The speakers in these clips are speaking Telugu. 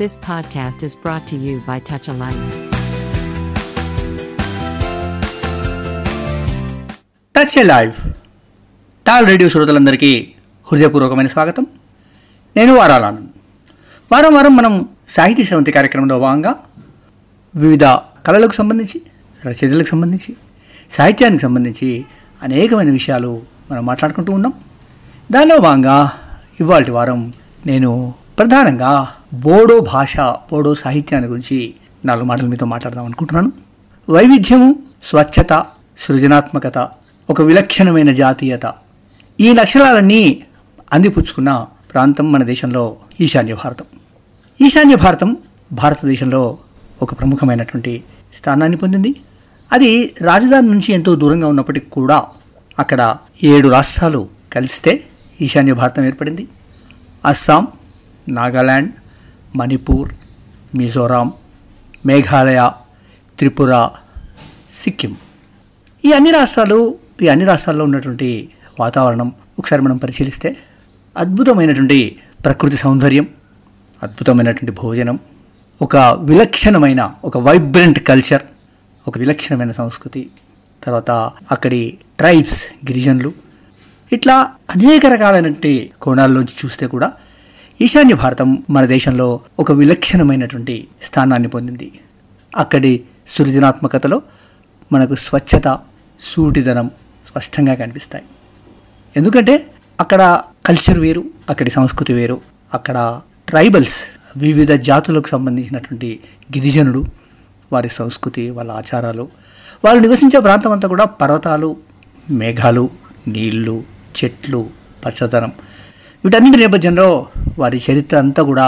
This podcast is brought to you by Touch a Life. Touch a Life. TAL radio శ్రోతలందరికీ హృదయపూర్వకమైన స్వాగతం. నేను ఆనంద్. వారం వారం మనం సాహితీ శ్రవంతి కార్యక్రమంలో భాగంగా వివిధ కళలకు సంబంధించి, రచయితలకు సంబంధించి, సాహిత్యానికి సంబంధించి అనేకమైన విషయాలు మనం మాట్లాడుకుంటూ ఉన్నాం. దానిలో భాగంగా ఇవాళ వారం నేను ప్రధానంగా బోడో భాష, బోడో సాహిత్యాన్ని గురించి నాలుగు మాటలు మీతో మాట్లాడదాం అనుకుంటున్నాను. వైవిధ్యము, స్వచ్ఛత, సృజనాత్మకత, ఒక విలక్షణమైన జాతీయత, ఈ లక్షణాలన్నీ అందిపుచ్చుకున్న ప్రాంతం మన దేశంలో ఈశాన్య భారతం. ఈశాన్య భారతం భారతదేశంలో ఒక ప్రముఖమైనటువంటి స్థానాన్ని పొందింది. అది రాజధాని నుంచి ఎంతో దూరంగా ఉన్నప్పటికీ కూడా అక్కడ 7 రాష్ట్రాలు కలిస్తే ఈశాన్య భారతం ఏర్పడింది. అస్సాం, నాగాల్యాండ్, మణిపూర్, మిజోరాం, మేఘాలయ, త్రిపుర, సిక్కిం, ఈ అన్ని రాష్ట్రాల్లో ఉన్నటువంటి వాతావరణం ఒకసారి మనం పరిశీలిస్తే అద్భుతమైనటువంటి ప్రకృతి సౌందర్యం, అద్భుతమైనటువంటి భోజనం, ఒక విలక్షణమైన, ఒక వైబ్రెంట్ కల్చర్, ఒక విలక్షణమైన సంస్కృతి, తర్వాత అక్కడి ట్రైబ్స్, గిరిజనులు, ఇట్లా అనేక రకాలైనటువంటి కోణాల్లోంచి చూస్తే కూడా ఈశాన్య భారతం మన దేశంలో ఒక విలక్షణమైనటువంటి స్థానాన్ని పొందింది. అక్కడి సృజనాత్మకతలో మనకు స్వచ్ఛత, సూటిదనం స్పష్టంగా కనిపిస్తాయి. ఎందుకంటే అక్కడ కల్చర్ వేరు, అక్కడి సంస్కృతి వేరు. అక్కడ ట్రైబల్స్, వివిధ జాతులకు సంబంధించినటువంటి గిరిజనుడు, వారి సంస్కృతి, వాళ్ళ ఆచారాలు, వాళ్ళు నివసించే ప్రాంతం అంతా కూడా పర్వతాలు, మేఘాలు, నీళ్లు, చెట్లు, పచ్చదనం, వీటన్నిటి నేపథ్యంలో వారి చరిత్ర అంతా కూడా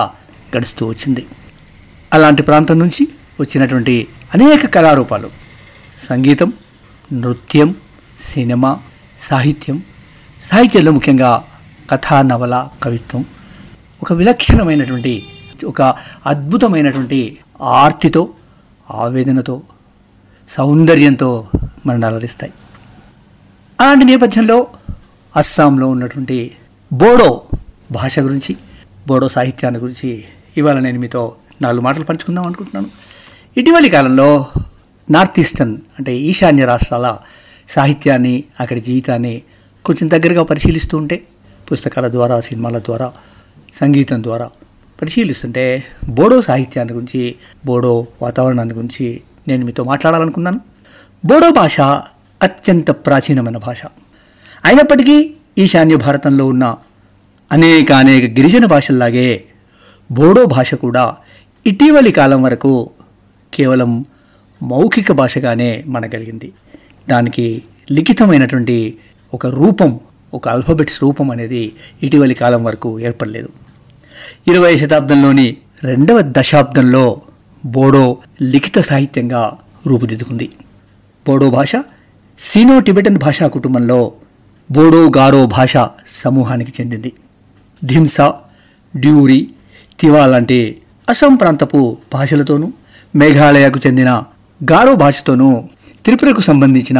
గడుస్తూ వచ్చింది. అలాంటి ప్రాంతం నుంచి వచ్చినటువంటి అనేక కళారూపాలు, సంగీతం, నృత్యం, సినిమా, సాహిత్యం, సాహిత్యంలో ముఖ్యంగా కథ, నవల, కవిత్వం, ఒక విలక్షణమైనటువంటి, ఒక అద్భుతమైనటువంటి ఆర్తితో, ఆవేదనతో, సౌందర్యంతో మనల్ని అలరిస్తాయి. అలాంటి నేపథ్యంలో అస్సాంలో ఉన్నటువంటి బోడో భాష గురించి, బోడో సాహిత్యాన్ని గురించి ఇవాళ నేను మీతో 4 మాటలు పంచుకుందాం అనుకుంటున్నాను. ఇటీవలి కాలంలో నార్త్ ఈస్టర్న్ అంటే ఈశాన్య రాష్ట్రాల సాహిత్యాన్ని, అక్కడి జీవితాన్ని కొంచెం దగ్గరగా పరిశీలిస్తూ ఉంటే, పుస్తకాల ద్వారా, సినిమాల ద్వారా, సంగీతం ద్వారా పరిశీలిస్తుంటే బోడో సాహిత్యాన్ని గురించి, బోడో వాతావరణాన్ని గురించి నేను మీతో మాట్లాడాలనుకున్నాను. బోడో భాష అత్యంత ప్రాచీనమైన భాష అయినప్పటికీ ఈశాన్య భారతంలో ఉన్న అనేక గిరిజన భాషల్లాగే బోడో భాష కూడా ఇటీవలి కాలం వరకు కేవలం మౌఖిక భాషగానే మనగలిగింది. దానికి లిఖితమైనటువంటి ఒక రూపం, ఒక ఆల్ఫాబెట్స్ రూపం అనేది ఇటీవలి కాలం వరకు ఏర్పడలేదు. 20వ శతాబ్దంలోని 2వ దశాబ్దంలో బోడో లిఖిత సాహిత్యంగా రూపుదిద్దుకుంది. బోడో భాష సీనో టిబెటన్ భాషా కుటుంబంలో బోడో గారో భాష సమూహానికి చెందింది. ధింసా, డ్యూరీ, తివా లాంటి అస్సాం ప్రాంతపు భాషలతోనూ, మేఘాలయకు చెందిన గారో భాషతోనూ, త్రిపురకు సంబంధించిన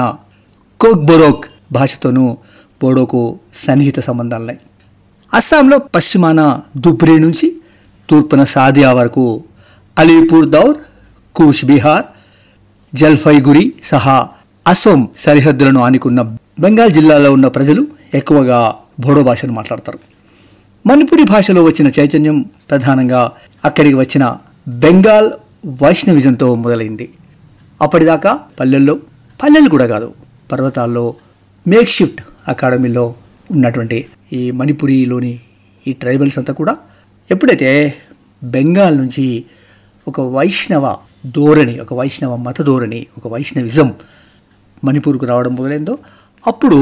కోక్బోరోక్ భాషతోనూ బోడోకు సన్నిహిత సంబంధాలున్నాయి. అస్సాంలో పశ్చిమాన దుబ్రీ నుంచి తూర్పున సాదియా వరకు, అలీపూర్ దౌర్, కూచ్ బిహార్, జల్పైగురి సహా అస్సోం సరిహద్దులను ఆనుకున్న బెంగాల్ జిల్లాలో ఉన్న ప్రజలు ఎక్కువగా బోడో భాషను మాట్లాడతారు. మణిపురి భాషలో వచ్చిన చైతన్యం ప్రధానంగా అక్కడికి వచ్చిన బెంగాల్ వైష్ణవిజంతో మొదలైంది. అప్పటిదాకా పల్లెలు కూడా కాదు, పర్వతాల్లో మేక్‌షిఫ్ట్ అకాడమీలో ఉన్నటువంటి ఈ మణిపురిలోని ఈ ట్రైబల్స్ అంతా కూడా ఎప్పుడైతే బెంగాల్ నుంచి ఒక వైష్ణవ ధోరణి, ఒక వైష్ణవ మత ధోరణి, ఒక వైష్ణవిజం మణిపూర్కు రావడం మొదలైందో అప్పుడు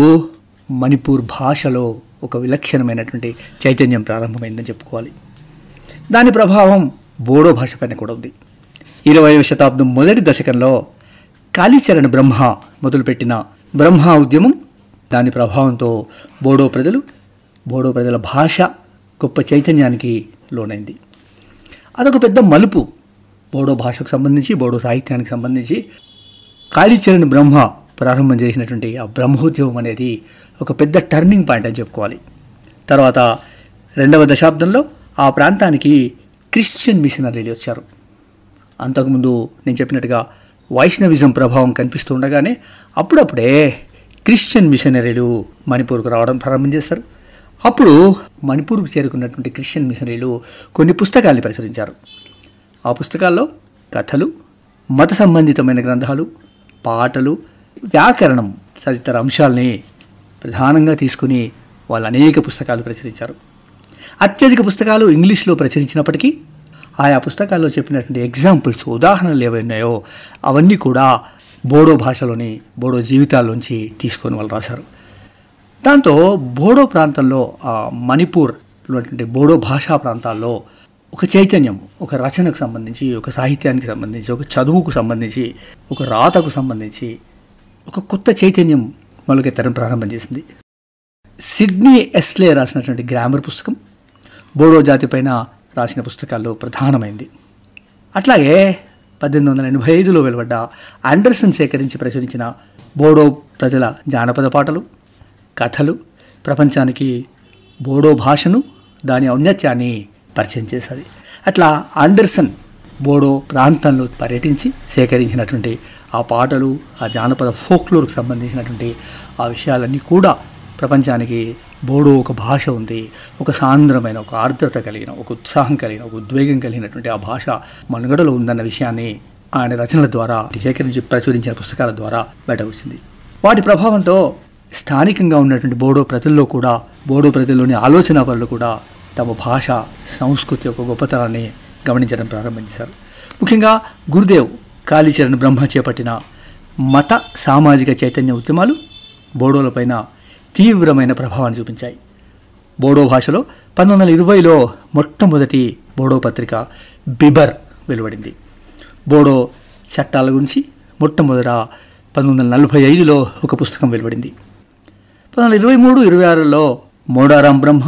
మణిపూర్ భాషలో ఒక విలక్షణమైనటువంటి చైతన్యం ప్రారంభమైందని చెప్పుకోవాలి. దాని ప్రభావం బోడో భాష పైన కూడా ఉంది. 20వ శతాబ్దం మొదటి దశకంలో కాళీచరణ బ్రహ్మ మొదలుపెట్టిన బ్రహ్మ ఉద్యమం, దాని ప్రభావంతో బోడో ప్రజల భాష గొప్ప చైతన్యానికి లోనైంది. అదొక పెద్ద మలుపు బోడో భాషకు సంబంధించి, బోడో సాహిత్యానికి సంబంధించి. కాళీచరణ బ్రహ్మ ప్రారంభం చేసినటువంటి ఆ బ్రహ్మోద్యమం అనేది ఒక పెద్ద టర్నింగ్ పాయింట్ అని చెప్పుకోవాలి. తర్వాత 2వ దశాబ్దంలో ఆ ప్రాంతానికి క్రిస్టియన్ మిషనరీలు వచ్చారు. అంతకుముందు నేను చెప్పినట్టుగా వైష్ణవిజం ప్రభావం కనిపిస్తుండగానే అప్పుడప్పుడే క్రిస్టియన్ మిషనరీలు మణిపూర్కు రావడం ప్రారంభించేశారు. అప్పుడు మణిపూర్కు చేరుకున్నటువంటి క్రిస్టియన్ మిషనరీలు కొన్ని పుస్తకాలను పరిశీలించారు. ఆ పుస్తకాల్లో కథలు, మత సంబంధితమైన గ్రంథాలు, పాటలు, వ్యాకరణం తదితర అంశాలని ప్రధానంగా తీసుకుని వాళ్ళు అనేక పుస్తకాలు ప్రచురించారు. అత్యధిక పుస్తకాలు ఇంగ్లీష్లో ప్రచురించినప్పటికీ ఆయా పుస్తకాల్లో చెప్పినటువంటి ఎగ్జాంపుల్స్, ఉదాహరణలు ఏవైనాయో అవన్నీ కూడా బోడో భాషలోని బోడో జీవితాల్లోంచి తీసుకొని వాళ్ళు రాశారు. దాంతో బోడో ప్రాంతంలో, మణిపూర్లో బోడో భాషా ప్రాంతాల్లో ఒక చైతన్యం, ఒక రచనకు సంబంధించి, ఒక సాహిత్యానికి సంబంధించి, ఒక చదువుకు సంబంధించి, ఒక రాతకు సంబంధించి ఒక కొత్త చైతన్యం మొలకెత్తడం ప్రారంభం చేసింది. సిడ్నీ ఎస్లే రాసినటువంటి గ్రామర్ పుస్తకం బోడో జాతిపైన రాసిన పుస్తకాల్లో ప్రధానమైంది. అట్లాగే 1885 వెలువడ్డ ఆండర్సన్ సేకరించి ప్రచురించిన బోడో ప్రజల జానపద పాటలు, కథలు ప్రపంచానికి బోడో భాషను, దాని ఔన్నత్యాన్ని పరిచయం చేశారు. అట్లా ఆండర్సన్ బోడో ప్రాంతంలో పర్యటించి సేకరించినటువంటి ఆ పాటలు, ఆ జానపద ఫోక్లోర్కు సంబంధించినటువంటి ఆ విషయాలన్నీ కూడా ప్రపంచానికి బోడో ఒక భాష ఉంది, ఒక సాంద్రమైన, ఒక ఆర్ద్రత కలిగిన, ఒక ఉత్సాహం కలిగిన, ఒక ఉద్వేగం కలిగినటువంటి ఆ భాష మనుగడలో ఉందన్న విషయాన్ని ఆయన రచనల ద్వారా, సేకరించి ప్రచురించిన పుస్తకాల ద్వారా బయటకు వచ్చింది. వాటి ప్రభావంతో స్థానికంగా ఉన్నటువంటి బోడో ప్రజల్లో కూడా, బోడో ప్రజల్లోని ఆలోచన వాళ్ళు కూడా తమ భాష, సంస్కృతి యొక్క గొప్పతనాన్ని గమనించడం ప్రారంభించారు. ముఖ్యంగా గురుదేవ్ కాళీచరణ్ బ్రహ్మ చేపట్టిన మత సామాజిక చైతన్య ఉద్యమాలు బోడోలపైన తీవ్రమైన ప్రభావాన్ని చూపించాయి. బోడో భాషలో 1920 మొట్టమొదటి బోడో పత్రిక బిబర్ వెలువడింది. బోడో చట్టాల గురించి మొట్టమొదట 1945 ఒక పుస్తకం వెలువడింది. 1923, 26 మోడారం బ్రహ్మ,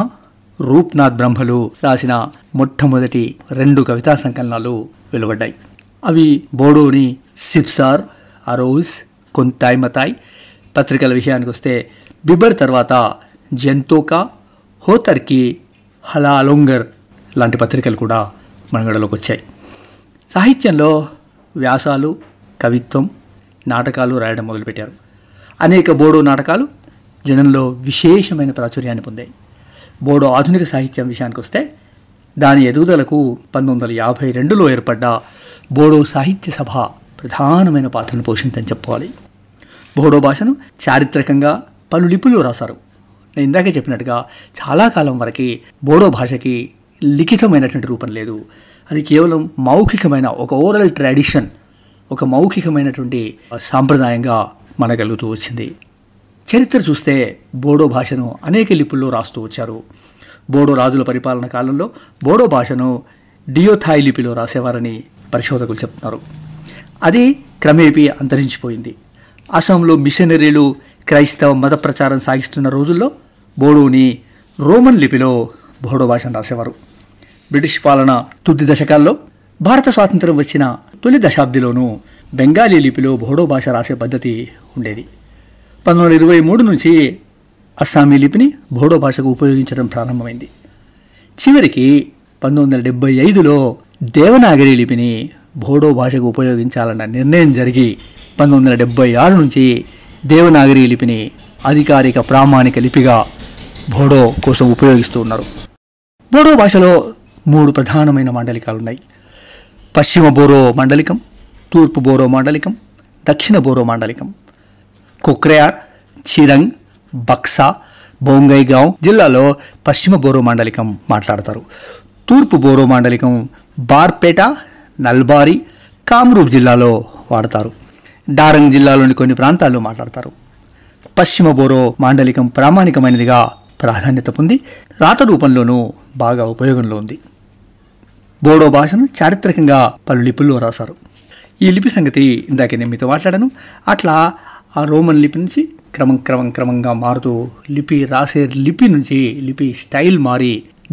రూప్నాథ్ బ్రహ్మలు రాసిన మొట్టమొదటి 2 కవితా సంకలనాలు వెలువడ్డాయి. అవి బోడోని సిప్సార్, అరోజ్, కొంతాయ్ మతాయ్. పత్రికల విషయానికి వస్తే బిబర్ తర్వాత జంతోకా, హోతర్కి, హలాలోంగర్ లాంటి పత్రికలు కూడా మనుగడలోకి వచ్చాయి. సాహిత్యంలో వ్యాసాలు, కవిత్వం, నాటకాలు రాయడం మొదలుపెట్టారు. అనేక బోడో నాటకాలు జనంలో విశేషమైన ప్రాచుర్యాన్ని పొందాయి. బోడో ఆధునిక సాహిత్యం విషయానికి వస్తే దాని ఎదుగుదలకు 1952 ఏర్పడ్డ బోడో సాహిత్య సభ ప్రధానమైన పాత్రను పోషించని చెప్పుకోవాలి. బోడో భాషను చారిత్రకంగా పలు లిపుల్లో రాశారు. నేను ఇందాకే చెప్పినట్టుగా చాలా కాలం వరకు బోడో భాషకి లిఖితమైనటువంటి రూపం లేదు. అది కేవలం మౌఖికమైన ఒక ఓరల్ ట్రెడిషన్, ఒక మౌఖికమైనటువంటి సాంప్రదాయంగా మనగలుగుతూ వచ్చింది. చరిత్ర చూస్తే బోడో భాషను అనేక లిపుల్లో రాస్తూ వచ్చారు. బోడో రాజుల పరిపాలన కాలంలో బోడో భాషను డియోథాయ్ లిపిలో రాసేవారని పరిశోధకులు చెప్తున్నారు. అది క్రమేపీ అంతరించిపోయింది. అస్సాంలో మిషనరీలు క్రైస్తవ మత ప్రచారం సాగిస్తున్న రోజుల్లో బోడోని రోమన్ లిపిలో బోడో భాషను రాసేవారు. బ్రిటిష్ పాలన తుది దశకాల్లో, భారత స్వాతంత్రం వచ్చిన తొలి దశాబ్దిలోనూ బెంగాలీ లిపిలో బోడో భాష రాసే పద్ధతి ఉండేది. 1923 నుంచి అస్సామీ లిపిని బోడో భాషకు ఉపయోగించడం ప్రారంభమైంది. చివరికి 1975 దేవనాగరి లిపిని బోడో భాషకు ఉపయోగించాలన్న నిర్ణయం జరిగి 1976 నుంచి దేవనాగరి లిపిని అధికారిక ప్రామాణిక లిపిగా బోడో కోసం ఉపయోగిస్తూ ఉన్నారు. బోడో భాషలో 3 ప్రధానమైన మాండలికాలు ఉన్నాయి. పశ్చిమ బోరో మాండలికం, తూర్పు బోరో మాండలికం, దక్షిణ బోరో మాండలికం. కొక్రేయార్, చిరంగ్, బక్సా, బొంగైగావ్ జిల్లాలో పశ్చిమ బోరో మాండలికం మాట్లాడతారు. తూర్పు బోరో మాండలికం బార్పేట, నల్బారి, కామ్రూప్ జిల్లాలో వాడతారు. డారంగ్ జిల్లాలోని కొన్ని ప్రాంతాల్లో మాట్లాడతారు. పశ్చిమ బోరో మాండలికం ప్రామాణికమైనదిగా ప్రాధాన్యత పొంది రాత రూపంలోనూ బాగా ఉపయోగంలో ఉంది. బోడో భాషను చారిత్రకంగా పలు లిపుల్లో రాశారు. ఈ లిపి సంగతి ఇందాకే నేను మీతో మాట్లాడాను. అట్లా ఆ రోమన్ లిపి నుంచి క్రమంగా మారుతూ లిపి రాసే లిపి నుంచి లిపి స్టైల్ మారి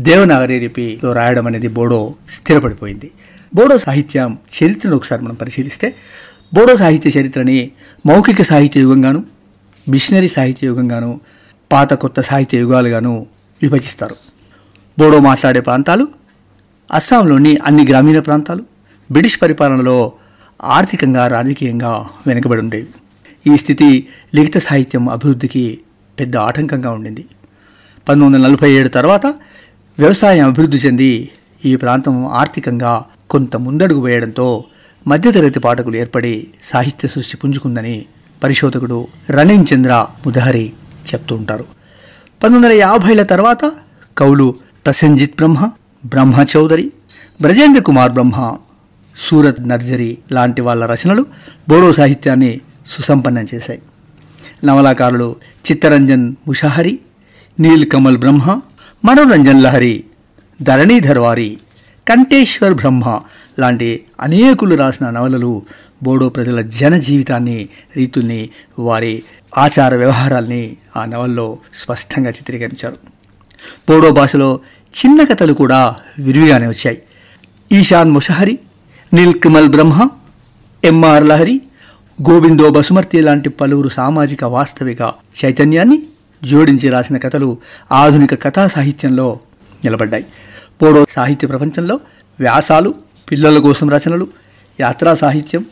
దేవనాగరి లిపిలో రాయడం అనేది బోడో స్థిరపడిపోయింది. బోడో సాహిత్యం చరిత్రను ఒకసారి మనం పరిశీలిస్తే బోడో సాహిత్య చరిత్రని మౌఖిక సాహిత్య యుగంగాను, మిషనరీ సాహిత్య యుగంగాను, పాత కొత్త సాహిత్య యుగాలుగాను విభజిస్తారు. బోడో మాట్లాడే ప్రాంతాలు అస్సాంలోని అన్ని గ్రామీణ ప్రాంతాలు బ్రిటిష్ పరిపాలనలో ఆర్థికంగా రాజకీయంగా వెనుకబడి ఉండేవి. ఈ స్థితి లిఖిత సాహిత్యం అభివృద్ధికి పెద్ద ఆటంకంగా ఉండింది. 1947 తర్వాత వ్యవసాయం అభివృద్ధి చెంది ఈ ప్రాంతం ఆర్థికంగా కొంత ముందడుగు వేయడంతో మధ్యతరగతి పాఠకులు ఏర్పడి సాహిత్య సృష్టి పుంజుకుందని పరిశోధకుడు రనిన్ చంద్ర ముధహరి చెప్తూ ఉంటారు. 1950ల తర్వాత కౌలు ప్రసంజిత్ బ్రహ్మ, బ్రహ్మ చౌదరి, బ్రజేంద్ర కుమార్ బ్రహ్మ, సూరత్ నర్జరీ లాంటి వాళ్ళ రచనలు బోడో సాహిత్యాన్ని సుసంపన్నం చేశాయి. నవలాకారులు చిత్తరంజన్ ముషహరి, నీల్ కమల్ బ్రహ్మ, మనోరంజన్ లహరి, ధరణీధర్వారి, కంఠేశ్వర్ బ్రహ్మ లాంటి అనేకులు రాసిన నవలలు బోడో ప్రజల జన జీవితాన్ని, రీతుల్ని, వారి ఆచార వ్యవహారాల్ని ఆ నవల్లో స్పష్టంగా చిత్రీకరించారు. బోడో భాషలో చిన్న కథలు కూడా విరివిగానే వచ్చాయి. ఈశాన్ ముషహరి, నీల్ కమల్ బ్రహ్మ, ఎంఆర్ లహరి, గోవిందో బసుమర్తి లాంటి పలువురు సామాజిక వాస్తవిక చైతన్యాన్ని జోడించి రాసిన కథలు ఆధునిక కథా సాహిత్యంలో నిలబడ్డాయి. బోడో సాహిత్య ప్రపంచంలో వ్యాసాలు, పిల్లల కోసం రచనలు, యాత్రా సాహిత్యం,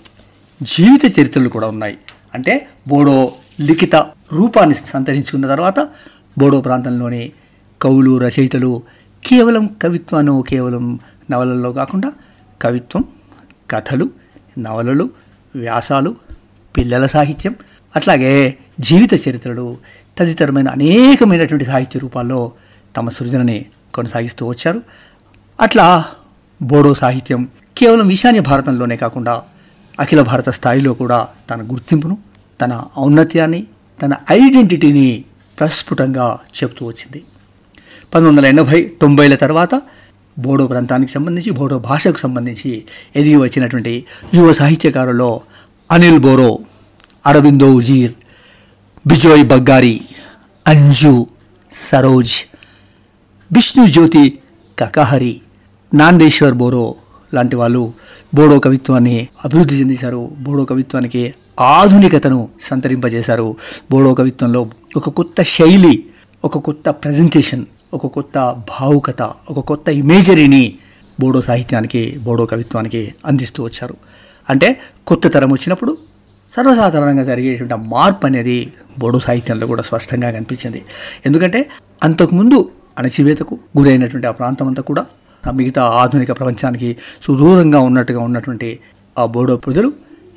జీవిత చరిత్రలు కూడా ఉన్నాయి. అంటే బోడో లిఖిత రూపాన్ని సంతరించుకున్న తర్వాత బోడో ప్రాంతంలోని కవులు, రచయితలు కేవలం కవిత్వాన్ని, కేవలం నవలల్లో కాకుండా కవిత్వం, కథలు, నవలలు, వ్యాసాలు, పిల్లల సాహిత్యం, అట్లాగే జీవిత చరిత్రలు తదితరమైన అనేకమైనటువంటి సాహిత్య రూపాల్లో తమ సృజనని కొనసాగిస్తూ వచ్చారు. అట్లా బోడో సాహిత్యం కేవలం ఈశాన్య భారతంలోనే కాకుండా అఖిల భారత స్థాయిలో కూడా తన గుర్తింపును, తన ఔన్నత్యాన్ని, తన ఐడెంటిటీని ప్రస్ఫుటంగా చెప్తూ వచ్చింది. 1980-90ల తర్వాత బోడో ప్రాంతానికి సంబంధించి, బోడో భాషకు సంబంధించి ఎదిగి వచ్చినటువంటి యువ సాహిత్యకారుల్లో అనిల్ బోరో, అరవిందో ఉజీర్, బిజోయ్ బగ్గారి, అంజు సరోజ్, బిష్ణు జ్యోతి కఖహరి, నాందేశ్వర్ బోరో లాంటి వాళ్ళు బోడో కవిత్వాన్ని అభివృద్ధి చెందించారు. బోడో కవిత్వానికి ఆధునికతను సంతరింపజేశారు. బోడో కవిత్వంలో ఒక కొత్త శైలి, ఒక కొత్త ప్రజెంటేషన్, ఒక కొత్త భావుకత, ఒక కొత్త ఇమేజరీని బోడో సాహిత్యానికి, బోడో కవిత్వానికి అందిస్తూ వచ్చారు. అంటే కొత్త తరం వచ్చినప్పుడు సర్వసాధారణంగా జరిగేటువంటి మార్పు అనేది బోడో సాహిత్యంలో కూడా స్పష్టంగా కనిపించింది. ఎందుకంటే అంతకుముందు అణచివేతకు గురైనటువంటి ఆ ప్రాంతం అంతా కూడా మిగతా ఆధునిక ప్రపంచానికి సుదూరంగా ఉన్నటువంటి ఆ బోడో ప్రజలు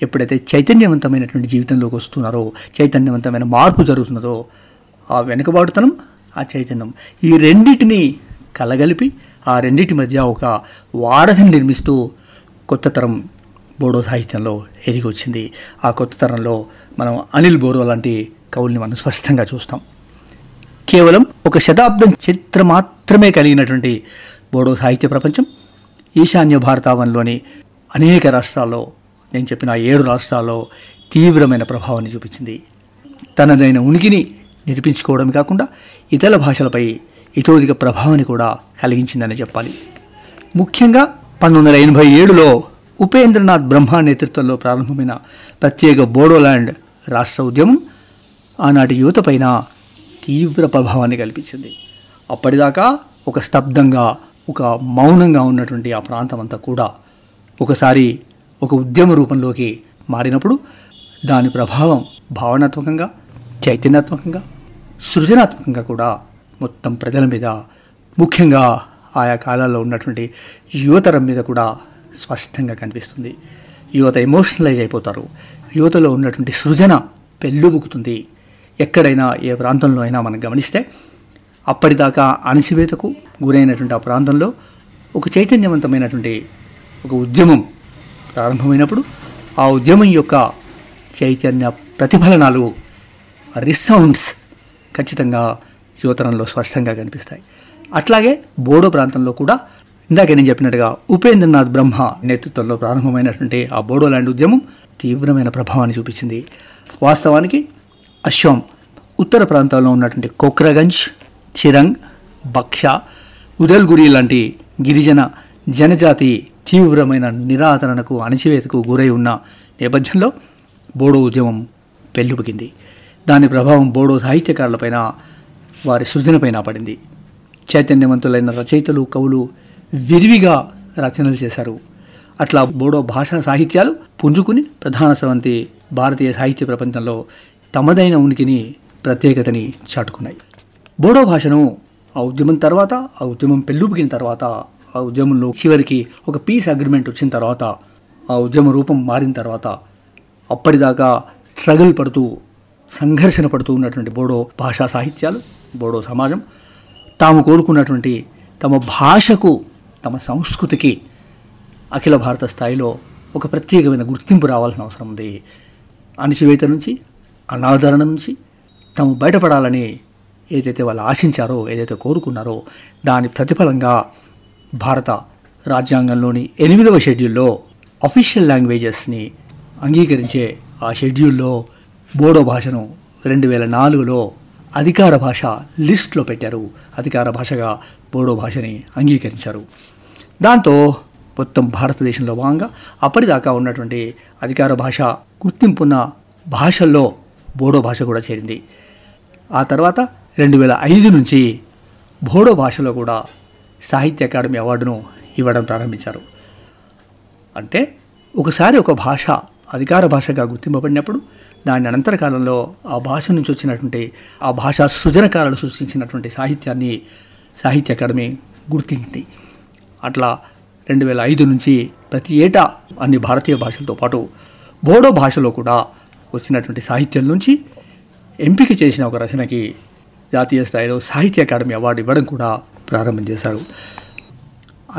ఎప్పుడైతే చైతన్యవంతమైనటువంటి జీవితంలోకి వస్తున్నారో, చైతన్యవంతమైన మార్పు జరుగుతున్నదో, ఆ వెనుకబాటుతనం, ఆ చైతన్యం, ఈ రెండింటిని కలగలిపి ఆ రెండింటి మధ్య ఒక వారధిని నిర్మిస్తూ కొత్త తరం బోడో సాహిత్యంలో ఎదిగి వచ్చింది. ఆ కొత్త తరంలో మనం అనిల్ బోరో లాంటి కవుల్ని మనం స్పష్టంగా చూస్తాం. కేవలం ఒక శతాబ్దం చరిత్ర మాత్రమే కలిగినటువంటి బోడో సాహిత్య ప్రపంచం ఈశాన్య భారతావన్లోని అనేక రాష్ట్రాల్లో, నేను చెప్పిన 7 రాష్ట్రాల్లో తీవ్రమైన ప్రభావాన్ని చూపించింది. తనదైన ఉనికిని నిర్మించుకోవడం కాకుండా ఇతర భాషలపై ఇతోధిక ప్రభావాన్ని కూడా కలిగించిందని చెప్పాలి. ముఖ్యంగా 1987లో ఉపేంద్రనాథ్ బ్రహ్మ నేతృత్వంలో ప్రారంభమైన ప్రత్యేక బోడోల్యాండ్ రాష్ట్ర ఉద్యమం ఆనాటి యువత పైన తీవ్ర ప్రభావాన్ని కల్పించింది. అప్పటిదాకా ఒక స్తబ్దంగా, ఒక మౌనంగా ఉన్నటువంటి ఆ ప్రాంతం అంతా కూడా ఒకసారి ఒక ఉద్యమ రూపంలోకి మారినప్పుడు దాని ప్రభావం భావనాత్మకంగా, చైతన్యాత్మకంగా, సృజనాత్మకంగా కూడా మొత్తం ప్రజల మీద, ముఖ్యంగా ఆయా కాలాల్లో ఉన్నటువంటి యువతరం మీద కూడా స్పష్టంగా కనిపిస్తుంది. యువత ఎమోషనలైజ్ అయిపోతారు. యువతలో ఉన్నటువంటి సృజన పెళ్ళుబుకుతుంది. ఎక్కడైనా, ఏ ప్రాంతంలో అయినా మనం గమనిస్తే అప్పటిదాకా అణచివేతకు గురైనటువంటి ఆ ప్రాంతంలో ఒక చైతన్యవంతమైనటువంటి ఒక ఉద్యమం ప్రారంభమైనప్పుడు ఆ ఉద్యమం యొక్క చైతన్య ప్రతిఫలనాలు, రిసౌండ్స్ ఖచ్చితంగా యువతరంలో స్పష్టంగా కనిపిస్తాయి. అట్లాగే బోడో ప్రాంతంలో కూడా ఇందాక నేను చెప్పినట్టుగా ఉపేంద్రనాథ్ బ్రహ్మ నేతృత్వంలో ప్రారంభమైనటువంటి ఆ బోడోల్యాండ్ ఉద్యమం తీవ్రమైన ప్రభావాన్ని చూపించింది. వాస్తవానికి అస్సాం ఉత్తర ప్రాంతాల్లో ఉన్నటువంటి కోక్రాగంజ్, చిరంగ్, బక్షా, ఉదల్గురి లాంటి గిరిజన జనజాతి తీవ్రమైన నిరాదరణకు, అణచివేతకు గురై ఉన్న నేపథ్యంలో బోడో ఉద్యమం పెళ్ళుబికింది. దాని ప్రభావం బోడో సాహిత్యకారులపైన, వారి సృజనపైన పడింది. చైతన్యవంతులైన రచయితలు, కవులు విరివిగా రచనలు చేశారు. అట్లా బోడో భాషా సాహిత్యాలు పుంజుకుని ప్రధాన స్రవంతి భారతీయ సాహిత్య ప్రపంచంలో తమదైన ఉనికిని, ప్రత్యేకతని చాటుకున్నాయి. బోడో భాషను ఆ ఉద్యమం తర్వాత, ఆ ఉద్యమం పెళ్ళుబికిన తర్వాత, ఆ ఉద్యమంలో చివరికి ఒక పీస్ అగ్రిమెంట్ వచ్చిన తర్వాత, ఆ ఉద్యమ రూపం మారిన తర్వాత, అప్పటిదాకా స్ట్రగుల్ పడుతూ, సంఘర్షణ పడుతూ ఉన్నటువంటి బోడో భాషా సాహిత్యాలు, బోడో సమాజం తాము కోరుకున్నటువంటి తమ భాషకు, తమ సంస్కృతికి అఖిల భారత స్థాయిలో ఒక ప్రత్యేకమైన గుర్తింపు రావాల్సిన అవసరం ఉంది. అణచివేత నుంచి, అనాదరణ నుంచి తాము బయటపడాలని ఏదైతే వాళ్ళు ఆశించారో, ఏదైతే కోరుకున్నారో, దాని ప్రతిఫలంగా భారత రాజ్యాంగంలోని 8వ షెడ్యూల్లో అఫీషియల్ లాంగ్వేజెస్ని అంగీకరించే ఆ షెడ్యూల్లో బోడో భాషను 2004లో అధికార భాష లిస్ట్లో పెట్టారు. అధికార భాషగా బోడో భాషని అంగీకరించారు. దాంతో మొత్తం భారతదేశంలో భాగంగా అప్పటిదాకా ఉన్నటువంటి అధికార భాష గుర్తింపున్న భాషల్లో బోడో భాష కూడా చేరింది. ఆ తర్వాత 2005 నుంచి బోడో భాషలో కూడా సాహిత్య అకాడమీ అవార్డును ఇవ్వడం ప్రారంభించారు. అంటే ఒకసారి ఒక భాష అధికార భాషగా గుర్తింపబడినప్పుడు దాని అనంతర కాలంలో ఆ భాష నుంచి వచ్చినటువంటి, ఆ భాషా సృజనకారులు సృష్టించినటువంటి సాహిత్యాన్ని సాహిత్య అకాడమీ గుర్తించింది. అట్లా 2005 నుంచి ప్రతి ఏటా అన్ని భారతీయ భాషలతో పాటు బోడో భాషలో కూడా వచ్చినటువంటి సాహిత్యం నుంచి ఎంపిక చేసిన ఒక రచనకి జాతీయ స్థాయిలో సాహిత్య అకాడమీ అవార్డు ఇవ్వడం కూడా ప్రారంభం చేశారు.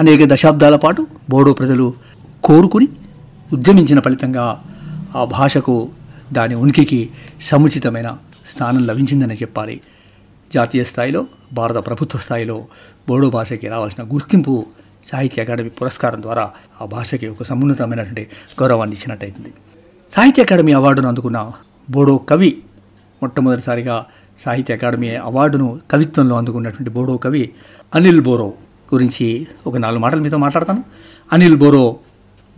అనేక దశాబ్దాల పాటు బోడో ప్రజలు కోరుకుని ఉద్యమించిన ఫలితంగా ఆ భాషకు, దాని ఉనికికి సముచితమైన స్థానం లభించిందని చెప్పాలి. జాతీయ స్థాయిలో, భారత ప్రభుత్వ స్థాయిలో బోడో భాషకి రావాల్సిన గుర్తింపు సాహిత్య అకాడమీ పురస్కారం ద్వారా ఆ భాషకి ఒక సమున్నతమైనటువంటి గౌరవాన్ని ఇచ్చినట్టయింది. సాహిత్య అకాడమీ అవార్డును అందుకున్న బోడో కవి, మొట్టమొదటిసారిగా సాహిత్య అకాడమీ అవార్డును కవిత్వంలో అందుకున్నటువంటి బోడో కవి అనిల్ బోరో గురించి ఒక 4 మాటలు మీతో మాట్లాడతాను. అనిల్ బోరో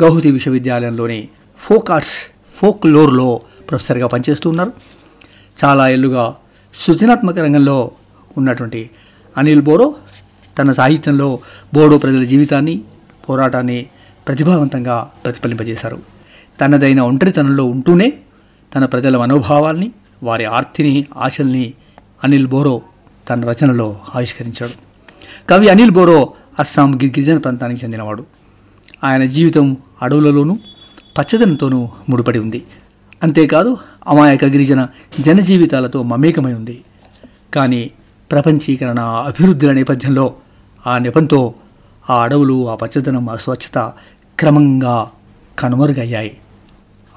గౌహతి విశ్వవిద్యాలయంలోని ఫోక్ ఆర్ట్స్, ఫోక్ లోర్లో ప్రొఫెసర్గా పనిచేస్తూ ఉన్నారు. చాలా ఏళ్ళుగా సృజనాత్మక రంగంలో ఉన్నటువంటి అనిల్ బోరో తన సాహిత్యంలో బోడో ప్రజల జీవితాన్ని, పోరాటాన్ని ప్రతిభావంతంగా ప్రతిఫలింపజేశారు. తనదైన ఒంటరితనంలో ఉంటూనే తన ప్రజల మనోభావాల్ని, వారి ఆర్తిని, ఆశల్ని అనిల్ బోరో తన రచనలో ఆవిష్కరించాడు. కవి అనిల్ బోరో అస్సాం గిరిజన ప్రాంతానికి చెందినవాడు. ఆయన జీవితం అడవులలోనూ పచ్చదనంతోనూ ముడిపడి ఉంది. అంతేకాదు, అమాయక గిరిజన జనజీవితాలతో మమేకమై ఉంది. కానీ ప్రపంచీకరణ, అభివృద్ధుల నేపథ్యంలో, ఆ నెపంతో ఆ అడవులు, ఆ పచ్చదనం, ఆ స్వచ్ఛత క్రమంగా కనుమరుగయ్యాయి.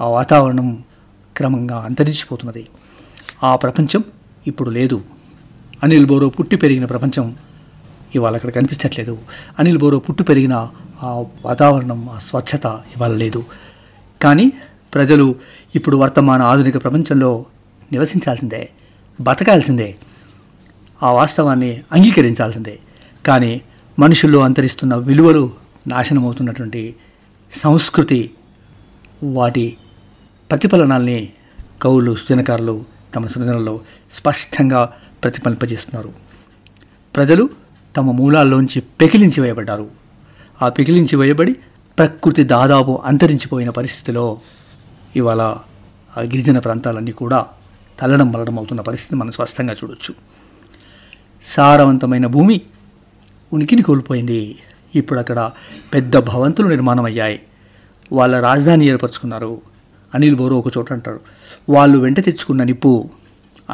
ఆ వాతావరణం క్రమంగా అంతరించిపోతున్నది. ఆ ప్రపంచం ఇప్పుడు లేదు. అనిల్ బోరో పుట్టి పెరిగిన ప్రపంచం ఇవాళ అక్కడ కనిపించట్లేదు. అనిల్ బోరో పుట్టి పెరిగిన ఆ వాతావరణం, ఆ స్వచ్ఛత ఇవాళ లేదు. కానీ ప్రజలు ఇప్పుడు వర్తమాన ఆధునిక ప్రపంచంలో నివసించాల్సిందే, బతకాల్సిందే, ఆ వాస్తవాన్ని అంగీకరించాల్సిందే. కానీ మనుషుల్లో అంతరిస్తున్న విలువలు, నాశనమవుతున్నటువంటి సంస్కృతి, వాటి ప్రతిఫలనాల్ని కవులు, సృజనకారులు తమ సృజనలో స్పష్టంగా ప్రతిఫలింపజేస్తున్నారు. ప్రజలు తమ మూలాల్లోంచి పెకిలించి వేయబడ్డారు. ఆ పెకిలించి వేయబడి ప్రకృతి దాదాపు అంతరించిపోయిన పరిస్థితిలో ఇవాళ ఆ గిరిజన ప్రాంతాలన్నీ కూడా తల్లడం మల్లడం అవుతున్న పరిస్థితి మనం స్పష్టంగా చూడొచ్చు. సారవంతమైన భూమి ఉనికిని కోల్పోయింది. ఇప్పుడు అక్కడ పెద్ద భవంతులు నిర్మాణం అయ్యాయి. వాళ్ళ రాజధాని ఏర్పరచుకున్నారు. అనిల్ బోరో ఒక చోట అంటారు, వాళ్ళు వెంట తెచ్చుకున్న నిప్పు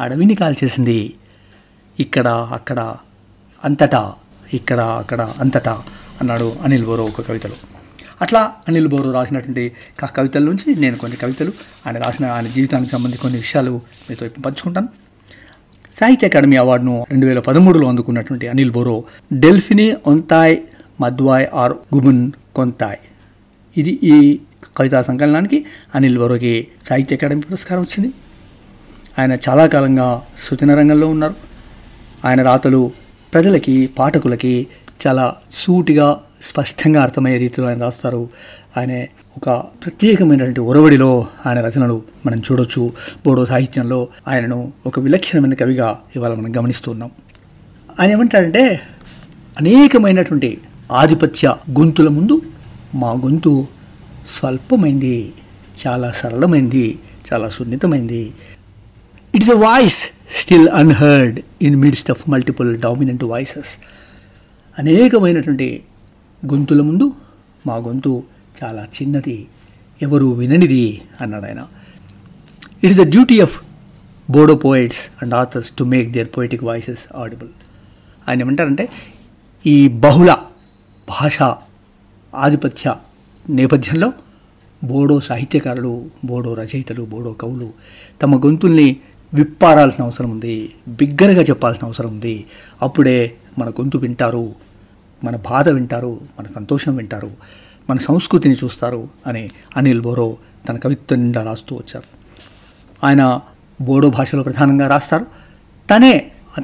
అడవిని కాల్చేసింది. ఇక్కడ అక్కడ అంతటా, ఇక్కడ అక్కడ అంతటా అన్నాడు అనిల్ బోరో ఒక కవితలో. అట్లా అనిల్ బోరో రాసినటువంటి కవితల నుంచి నేను కొన్ని కవితలు, ఆయన రాసిన, ఆయన జీవితానికి సంబంధించి కొన్ని విషయాలు మీతో ఇప్పుడు పంచుకుంటాను. సాహిత్య అకాడమీ అవార్డును 2013లో అందుకున్నటువంటి అనిల్ బోరో డెల్ఫిని ఒంతాయ్ మద్వాయ్ ఆర్ గుబున్ కొంతాయ్, ఇది ఈ కవితా సంకలనానికి అనిల్ బోరోకి సాహిత్య అకాడమీ పురస్కారం వచ్చింది. ఆయన చాలా కాలంగా సృజన రంగంలో ఉన్నారు. ఆయన రాతలు ప్రజలకి, పాఠకులకి చాలా సూటిగా, స్పష్టంగా అర్థమయ్యే రీతిలో ఆయన రాస్తారు. ఆయన ఒక ప్రత్యేకమైనటువంటి ఒరవడిలో ఆయన రచనలు మనం చూడవచ్చు. బోడో సాహిత్యంలో ఆయనను ఒక విలక్షణమైన కవిగా ఇవాళ మనం గమనిస్తూ ఉన్నాం. ఆయన ఏమంటాడంటే అనేకమైనటువంటి ఆధిపత్య గొంతుల ముందు మా గొంతు స్వల్పమైంది, చాలా సరళమైంది, చాలా సున్నితమైంది. It's a voice still unheard in midst of multiple dominant voices. అనేకమైనటువంటి గొంతుల ముందు మా గొంతు చాలా చిన్నది, ఎవరు విననిది అన్నాడు ఆయన. It is the duty of Bodo poets and authors to make their poetic voices audible. ఆయన ఏమంటారంటే ఈ బహుళ భాషా ఆధిపత్య నేపథ్యంలో బోడో సాహిత్యకారులు, బోడో రచయితలు, బోడో కవులు తమ గొంతుల్ని విప్పారాల్సిన అవసరం ఉంది, బిగ్గరగా చెప్పాల్సిన అవసరం ఉంది. అప్పుడే మన గొంతు వింటారు, మన బాధ వింటారు, మన సంతోషం వింటారు, మన సంస్కృతిని చూస్తారు అని అనిల్ బోరో తన కవిత్వం నిండా రాస్తూ వచ్చారు. ఆయన బోడో భాషలో ప్రధానంగా రాస్తారు, తనే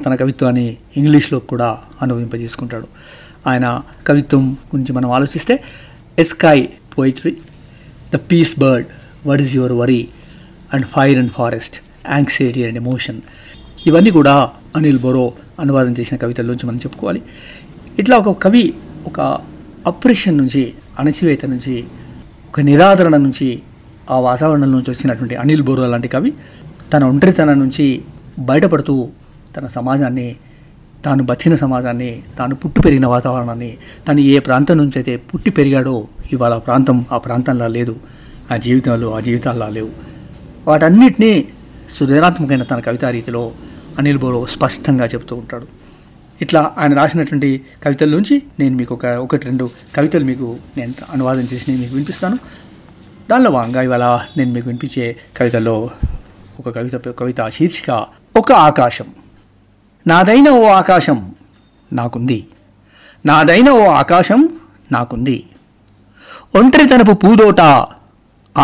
తన కవిత్వాన్ని ఇంగ్లీష్లో కూడా అనువదింపజేసుకుంటాడు. ఆయన కవిత్వం గురించి మనం ఆలోచిస్తే sky poetry, the peace bird, what is your worry, and fire and forest, anxiety and emotion, ఇవన్నీ కూడా అనిల్ బోరో అనువాదం చేసిన కవితల నుంచి మనం చెప్పుకోవాలి. ఇట్లా ఒక కవి ఒక అప్రెషన్ నుంచి, అణచివేత నుంచి, ఒక నిరాదరణ నుంచి, ఆ వాతావరణం నుంచి వచ్చినటువంటి అనిల్ బోరో లాంటి కవి తన ఒంటరితనం నుంచి బయటపడుతూ తన సమాజాన్ని, తాను బతికిన సమాజాన్ని, తాను పుట్టి పెరిగిన వాతావరణాన్ని, తను ఏ ప్రాంతం నుంచి అయితే పుట్టి పెరిగాడో ఇవాళ ప్రాంతం ఆ ప్రాంతంలా లేదు, ఆ జీవితాలు ఆ జీవితాల్లో లేవు. వాటన్నిటినీ సృజనాత్మకమైన తన కవితా రీతిలో అనిల్ బోరో స్పష్టంగా చెప్తూ ఉంటాడు. ఇట్లా ఆయన రాసినటువంటి కవితల నుంచి నేను మీకు ఒకటి రెండు కవితలు మీకు నేను అనువాదం చేసి మీకు వినిపిస్తాను. దానిలో భాగంగా ఇవాళ నేను మీకు వినిపించే కవితల్లో ఒక కవిత శీర్షిక ఒక ఆకాశం. నాదైన ఓ ఆకాశం నాకుంది, నాదైన ఓ ఆకాశం నాకుంది, ఒంటరితనపు పూదోట,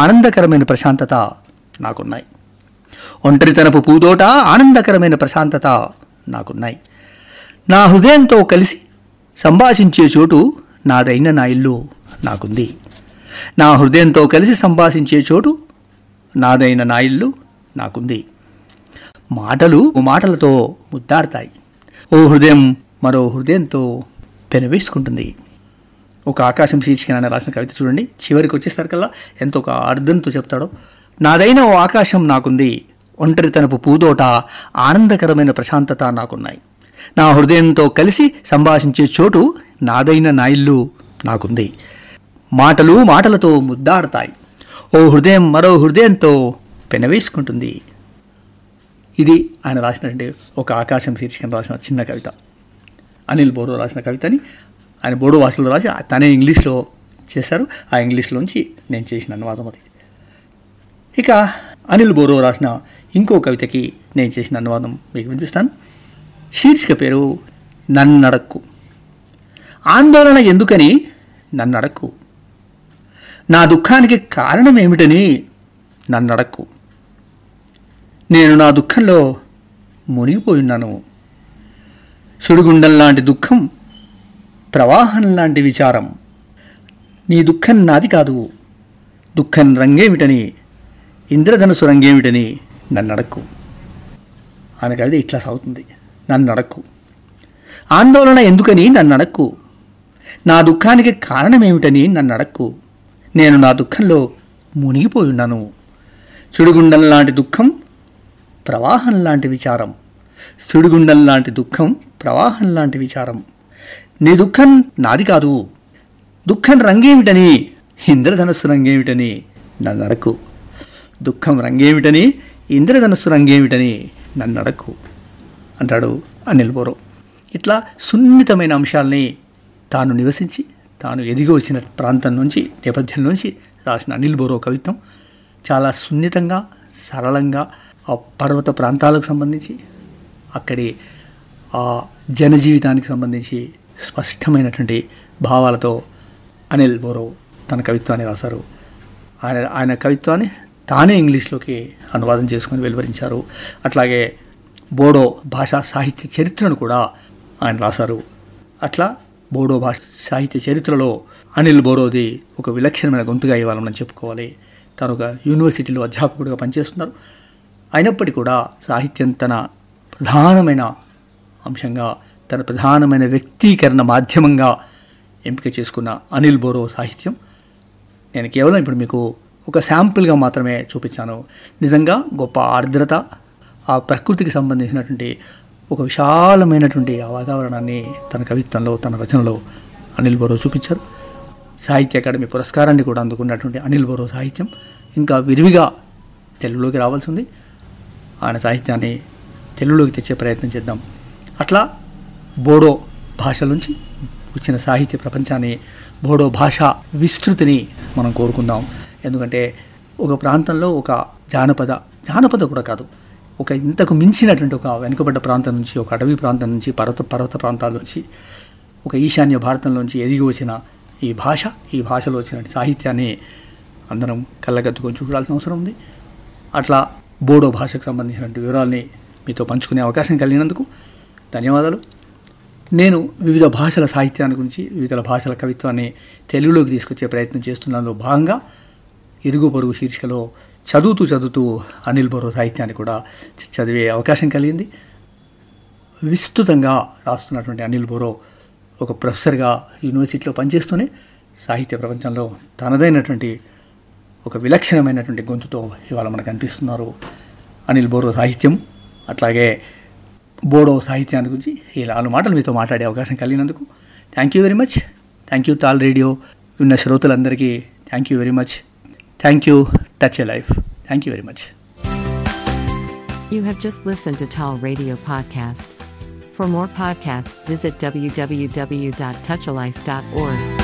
ఆనందకరమైన ప్రశాంతత నాకున్నాయి, ఒంటరితనపు పూదోట, ఆనందకరమైన ప్రశాంతత నాకున్నాయి, నా హృదయంతో కలిసి సంభాషించే చోటు నాదైన నా ఇల్లు నాకుంది, నా హృదయంతో కలిసి సంభాషించే చోటు నాదైన నా ఇల్లు నాకుంది, మాటలు మాటలతో ముద్దాడతాయి, ఓ హృదయం మరో హృదయంతో పెనవేసుకుంటుంది. ఒక ఆకాశం శీర్షికన ఆయన రాసిన కవిత చూడండి, చివరికి వచ్చేసరికల్లా ఎంతో ఒక అర్థంతో చెప్తాడో. నాదైన ఓ ఆకాశం నాకుంది, ఒంటరితనపు పూదోట, ఆనందకరమైన ప్రశాంతత నాకున్నాయి, నా హృదయంతో కలిసి సంభాషించే చోటు నాదైన నా ఇల్లు నాకుంది, మాటలు మాటలతో ముద్దాడతాయి, ఓ హృదయం మరో హృదయంతో పెనవేసుకుంటుంది. ఇది ఆయన రాసినటువంటి ఒక ఆకాశం శీర్షికను రాసిన చిన్న కవిత. అనిల్ బోరో రాసిన కవితని ఆయన బోడో భాషలో రాసి తనే ఇంగ్లీష్లో చేశారు. ఆ ఇంగ్లీష్లోంచి నేను చేసిన అనువాదం అది. ఇక అనిల్ బోరో రాసిన ఇంకో కవితకి నేను చేసిన అనువాదం మీకు వినిపిస్తాను. శీర్షిక పేరు నన్నడక్కు. ఆందోళన ఎందుకని నన్నడక్కు, నా దుఃఖానికి కారణం ఏమిటని నన్నడక్కు, నేను నా దుఃఖంలో మునిగిపోయి ఉన్నాను, సుడిగుండం లాంటి దుఃఖం, ప్రవాహం లాంటి విచారం, నీ దుఃఖం నాది కాదు, దుఃఖం రంగేమిటని, ఇంద్రధనుసు రంగేమిటని నన్నడక్కు. ఆయన కవిత ఇట్లా సాగుతుంది. నన్నడక్కు, ఆందోళన ఎందుకని నన్నడక్కు, నా దుఃఖానికి కారణమేమిటని నన్నడక్కు, నేను నా దుఃఖంలో మునిగిపోయి ఉన్నాను, సుడిగుండం లాంటి దుఃఖం, ప్రవాహం లాంటి విచారం, సుడిగుండం లాంటి దుఃఖం, ప్రవాహం లాంటి విచారం, నీ దుఃఖం నాది కాదు, దుఃఖం రంగేమిటని, ఇంద్రధనుస్సు రంగేమిటని నన్నడక్కు, దుఃఖం రంగేమిటని, ఇంద్రధనుస్సు రంగేమిటని నన్నడక్కు అంటాడు అనిల్ బోరో. ఇట్లా సున్నితమైన అంశాలని తాను నివసించి తాను ఎదిగి వచ్చిన ప్రాంతం నుంచి, నేపథ్యం నుంచి రాసిన అనిల్ బోరో కవిత్వం చాలా సున్నితంగా, సరళంగా, ఆ పర్వత ప్రాంతాలకు సంబంధించి, అక్కడి ఆ జనజీవితానికి సంబంధించి స్పష్టమైనటువంటి భావాలతో అనిల్ బోరో తన కవిత్వాన్ని రాశారు. ఆయన కవిత్వాన్ని తానే ఇంగ్లీష్లోకి అనువాదం చేసుకొని వెలువరించారు. అట్లాగే బోడో భాషా సాహిత్య చరిత్రను కూడా ఆయన రాశారు. అట్లా బోడో భాష సాహిత్య చరిత్రలో అనిల్ బోరోది ఒక విలక్షణమైన గొంతుగా ఇవాళ మనం చెప్పుకోవాలి. తను ఒక యూనివర్సిటీలో అధ్యాపకుడిగా పనిచేస్తున్నారు. అయినప్పటికీ కూడా సాహిత్యం తన ప్రధానమైన అంశంగా, తన ప్రధానమైన వ్యక్తీకరణ మాధ్యమంగా ఎంపిక చేసుకున్న అనిల్ బోరో సాహిత్యం నేను కేవలం ఇప్పుడు మీకు ఒక శాంపుల్గా మాత్రమే చూపించాను. నిజంగా గొప్ప ఆర్ద్రత, ఆ ప్రకృతికి సంబంధించినటువంటి ఒక విశాలమైనటువంటి ఆ వాతావరణాన్ని తన కవిత్వంలో, తన రచనలో అనిల్ బోరో చూపించారు. సాహిత్య అకాడమీ పురస్కారాన్ని కూడా అందుకున్నటువంటి అనిల్ బోరో సాహిత్యం ఇంకా విరివిగా తెలుగులోకి రావాల్సింది. ఆయన సాహిత్యాన్ని తెలుగులోకి తెచ్చే ప్రయత్నం చేద్దాం. అట్లా బోడో భాష నుంచి వచ్చిన సాహిత్య ప్రపంచాన్ని, బోడో భాష విస్తృతిని మనం కోరుకుందాం. ఎందుకంటే ఒక ప్రాంతంలో ఒక జానపద కూడా కాదు, ఒక ఇంతకు మించినటువంటి ఒక వెనుకబడ్డ ప్రాంతం నుంచి, ఒక అటవీ ప్రాంతం నుంచి, పర్వత ప్రాంతాల నుంచి, ఒక ఈశాన్య భారతంలోంచి ఎదిగి వచ్చిన ఈ భాషలో వచ్చిన సాహిత్యాన్ని అందరం కళ్ళగద్దుకొని చూడాల్సిన అవసరం ఉంది. అట్లా బోడో భాషకు సంబంధించినటువంటి వివరాలని మీతో పంచుకునే అవకాశం కలిగినందుకు ధన్యవాదాలు. నేను వివిధ భాషల సాహిత్యాన్ని గురించి, వివిధ భాషల కవిత్వాన్ని తెలుగులోకి తీసుకొచ్చే ప్రయత్నం చేస్తున్నాను. భాగంగా ఇరుగు పొరుగు శీర్షికలో చదువుతూ అనిల్ బోరో సాహిత్యాన్ని కూడా చదివే అవకాశం కలిగింది. విస్తృతంగా రాస్తున్నటువంటి అనిల్ బోరో ఒక ప్రొఫెసర్గా యూనివర్సిటీలో పనిచేస్తూనే సాహిత్య ప్రపంచంలో తనదైనటువంటి ఒక విలక్షణమైనటువంటి గొంతుతో ఇవాళ మనకు అనిపిస్తున్నారు. అనిల్ బోరో సాహిత్యం, అట్లాగే బోడో సాహిత్యాన్ని గురించి ఈ నాలుగు మాటలు మీతో మాట్లాడే అవకాశం కలిగినందుకు thank you very much. Thank you TAL radio విన్న శ్రోతలందరికీ thank you very much. Thank you. Touch a life. Thank you very much. You have just listened to TAL radio podcast. For more podcast visit www.touchalife.org.